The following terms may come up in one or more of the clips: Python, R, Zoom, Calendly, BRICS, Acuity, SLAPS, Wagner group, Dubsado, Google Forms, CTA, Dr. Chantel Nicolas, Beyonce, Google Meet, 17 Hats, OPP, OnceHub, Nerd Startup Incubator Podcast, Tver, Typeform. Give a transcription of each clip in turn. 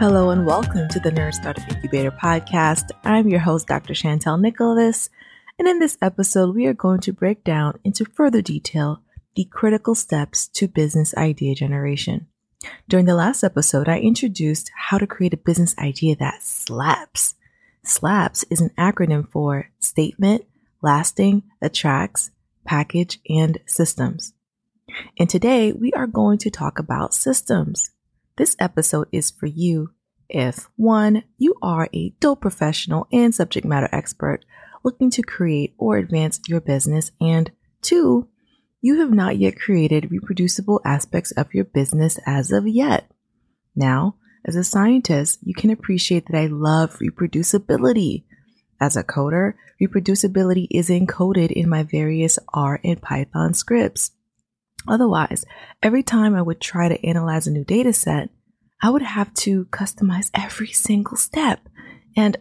Hello and welcome to the Nerd Startup Incubator Podcast. I'm your host, Dr. Chantel Nicolas, and in this episode, we are going to break down into further detail the critical steps to business idea generation. During the last episode, I introduced how to create a business idea that slaps. SLAPS is an acronym for Statement, Lasting, Attracts, Package, and Systems. And today we are going to talk about systems. This episode is for you if 1. You are a dope professional and subject matter expert looking to create or advance your business, and 2. You have not yet created reproducible aspects of your business as of yet. Now, as a scientist, you can appreciate that I love reproducibility. As a coder, reproducibility is encoded in my various R and Python scripts. Otherwise, every time I would try to analyze a new data set, I would have to customize every single step. And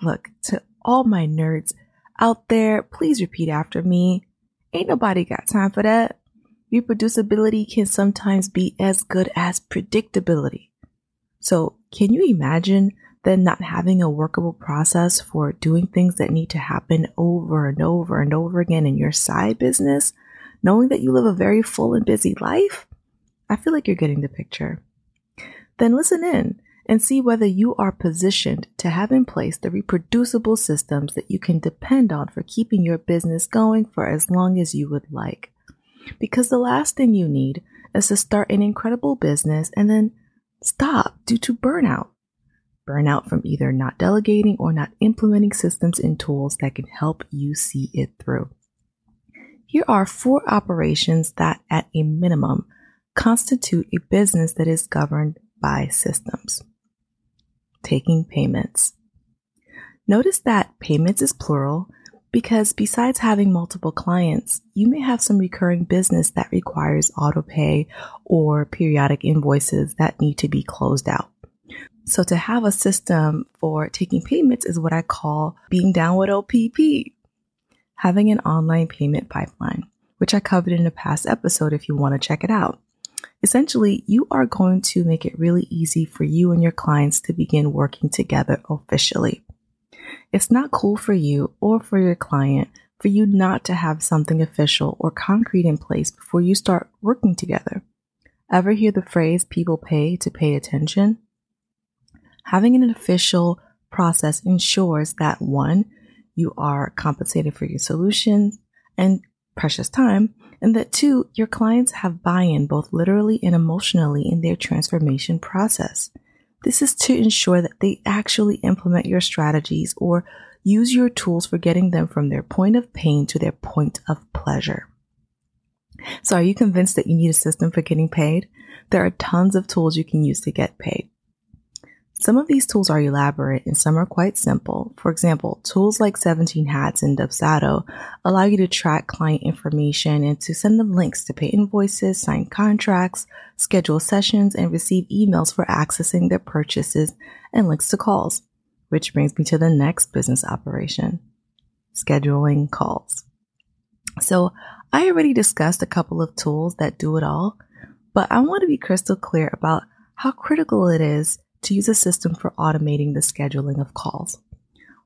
look, to all my nerds out there, please repeat after me. Ain't nobody got time for that. Reproducibility can sometimes be as good as predictability. So can you imagine then not having a workable process for doing things that need to happen over and over and over again in your side business, knowing that you live a very full and busy life? I feel like you're getting the picture. Then listen in and see whether you are positioned to have in place the reproducible systems that you can depend on for keeping your business going for as long as you would like. Because the last thing you need is to start an incredible business and then stop due to burnout. Burnout from either not delegating or not implementing systems and tools that can help you see it through. Here are 4 operations that, at a minimum, constitute a business that is governed by systems. Taking payments. Notice that payments is plural because besides having multiple clients, you may have some recurring business that requires auto pay or periodic invoices that need to be closed out. So to have a system for taking payments is what I call being down with OPP, having an online payment pipeline, which I covered in a past episode if you want to check it out. Essentially, you are going to make it really easy for you and your clients to begin working together officially. It's not cool for you or for your client for you not to have something official or concrete in place before you start working together. Ever hear the phrase, people pay to pay attention? Having an official process ensures that 1, you are compensated for your solutions and precious time, and that 2, your clients have buy-in both literally and emotionally in their transformation process. This is to ensure that they actually implement your strategies or use your tools for getting them from their point of pain to their point of pleasure. So are you convinced that you need a system for getting paid? There are tons of tools you can use to get paid. Some of these tools are elaborate and some are quite simple. For example, tools like 17 Hats and Dubsado allow you to track client information and to send them links to pay invoices, sign contracts, schedule sessions, and receive emails for accessing their purchases and links to calls. Which brings me to the next business operation, scheduling calls. So I already discussed a couple of tools that do it all, but I want to be crystal clear about how critical it is to use a system for automating the scheduling of calls.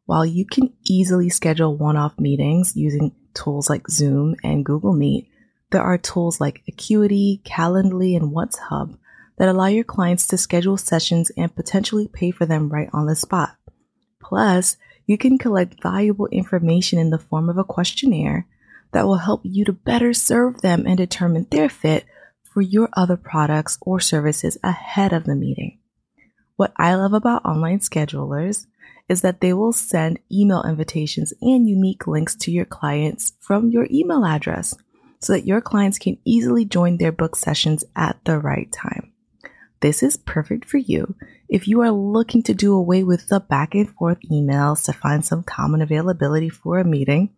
While you can easily schedule one-off meetings using tools like Zoom and Google Meet, there are tools like Acuity, Calendly, and OnceHub that allow your clients to schedule sessions and potentially pay for them right on the spot. Plus, you can collect valuable information in the form of a questionnaire that will help you to better serve them and determine their fit for your other products or services ahead of the meeting. What I love about online schedulers is that they will send email invitations and unique links to your clients from your email address so that your clients can easily join their book sessions at the right time. This is perfect for you if you are looking to do away with the back and forth emails to find some common availability for a meeting,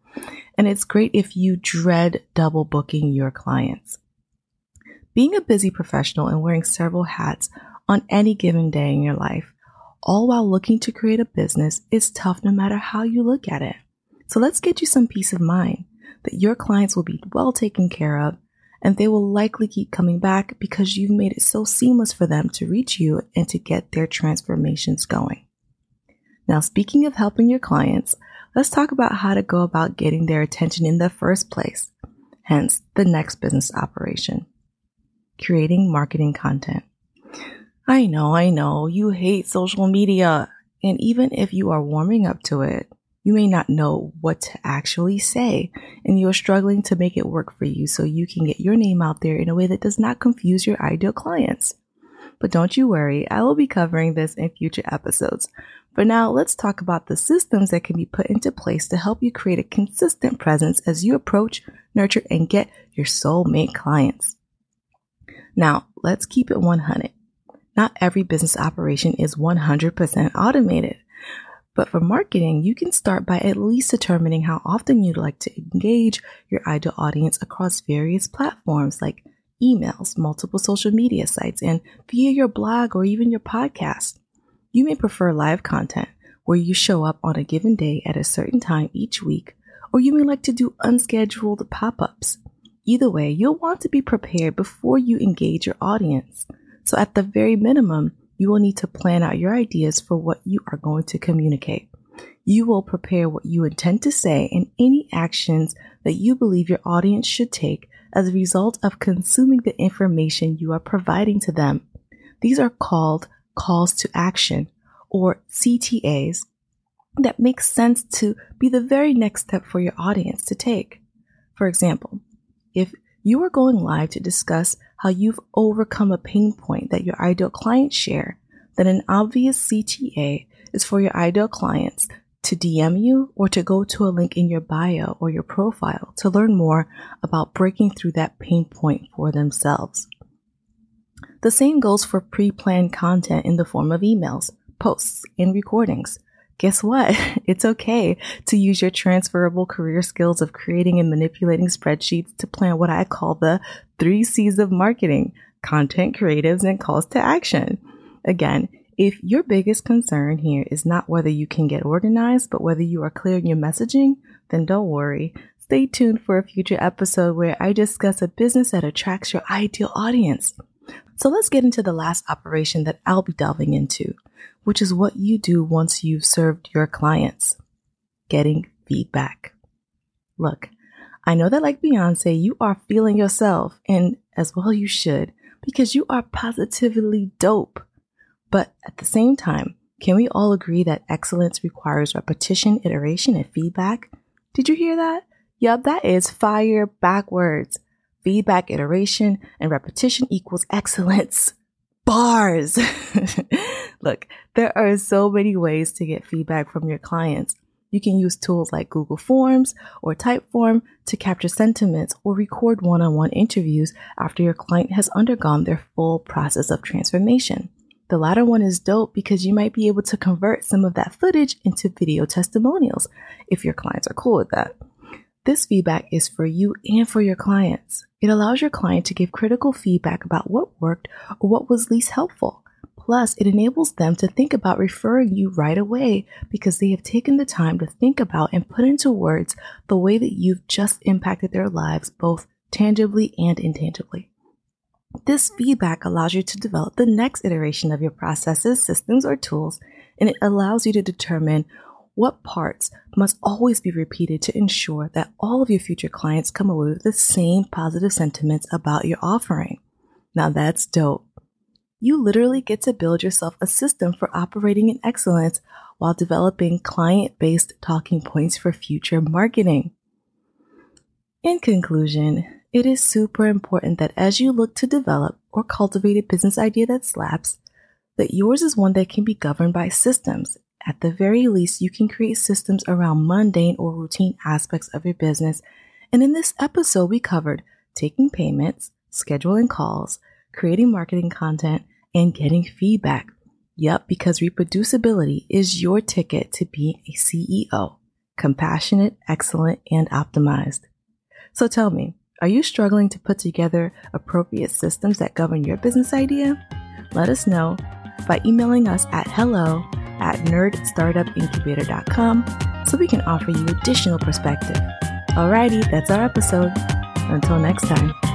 and it's great if you dread double booking your clients. Being a busy professional and wearing several hats on any given day in your life, all while looking to create a business, is tough no matter how you look at it. So let's get you some peace of mind that your clients will be well taken care of and they will likely keep coming back because you've made it so seamless for them to reach you and to get their transformations going. Now, speaking of helping your clients, let's talk about how to go about getting their attention in the first place, hence the next business operation, creating marketing content. I know, you hate social media, and even if you are warming up to it, you may not know what to actually say, and you are struggling to make it work for you so you can get your name out there in a way that does not confuse your ideal clients. But don't you worry, I will be covering this in future episodes. For now, let's talk about the systems that can be put into place to help you create a consistent presence as you approach, nurture, and get your soulmate clients. Now, let's keep it 100. Not every business operation is 100% automated. But for marketing, you can start by at least determining how often you'd like to engage your ideal audience across various platforms like emails, multiple social media sites, and via your blog or even your podcast. You may prefer live content where you show up on a given day at a certain time each week, or you may like to do unscheduled pop-ups. Either way, you'll want to be prepared before you engage your audience. So at the very minimum, you will need to plan out your ideas for what you are going to communicate. You will prepare what you intend to say and any actions that you believe your audience should take as a result of consuming the information you are providing to them. These are called calls to action, or CTAs, that make sense to be the very next step for your audience to take. For example, if you are going live to discuss how you've overcome a pain point that your ideal clients share, then an obvious CTA is for your ideal clients to DM you or to go to a link in your bio or your profile to learn more about breaking through that pain point for themselves. The same goes for pre-planned content in the form of emails, posts, and recordings. Guess what? It's okay to use your transferable career skills of creating and manipulating spreadsheets to plan what I call the 3 C's of marketing: content, creatives, and calls to action. Again, if your biggest concern here is not whether you can get organized, but whether you are clear in your messaging, then don't worry. Stay tuned for a future episode where I discuss a business that attracts your ideal audience. So let's get into the last operation that I'll be delving into, which is what you do once you've served your clients: getting feedback. Look, I know that like Beyonce, you are feeling yourself, and as well you should, because you are positively dope. But at the same time, can we all agree that excellence requires repetition, iteration, and feedback? Did you hear that? Yup, that is fire backwards. Feedback, iteration, and repetition equals excellence. Bars. Look, there are so many ways to get feedback from your clients. You can use tools like Google Forms or Typeform to capture sentiments or record one-on-one interviews after your client has undergone their full process of transformation. The latter one is dope because you might be able to convert some of that footage into video testimonials if your clients are cool with that. This feedback is for you and for your clients. It allows your client to give critical feedback about what worked or what was least helpful. Plus, it enables them to think about referring you right away because they have taken the time to think about and put into words the way that you've just impacted their lives, both tangibly and intangibly. This feedback allows you to develop the next iteration of your processes, systems, or tools, and it allows you to determine what parts must always be repeated to ensure that all of your future clients come away with the same positive sentiments about your offering. Now that's dope. You literally get to build yourself a system for operating in excellence while developing client-based talking points for future marketing. In conclusion, it is super important that as you look to develop or cultivate a business idea that slaps, that yours is one that can be governed by systems. At the very least, you can create systems around mundane or routine aspects of your business. And in this episode, we covered taking payments, scheduling calls, creating marketing content, and getting feedback. Yep, because reproducibility is your ticket to being a CEO: compassionate, excellent, and optimized. So tell me, are you struggling to put together appropriate systems that govern your business idea? Let us know by emailing us at hello@nerdstartupincubator.com so we can offer you additional perspective. Alrighty, that's our episode. Until next time.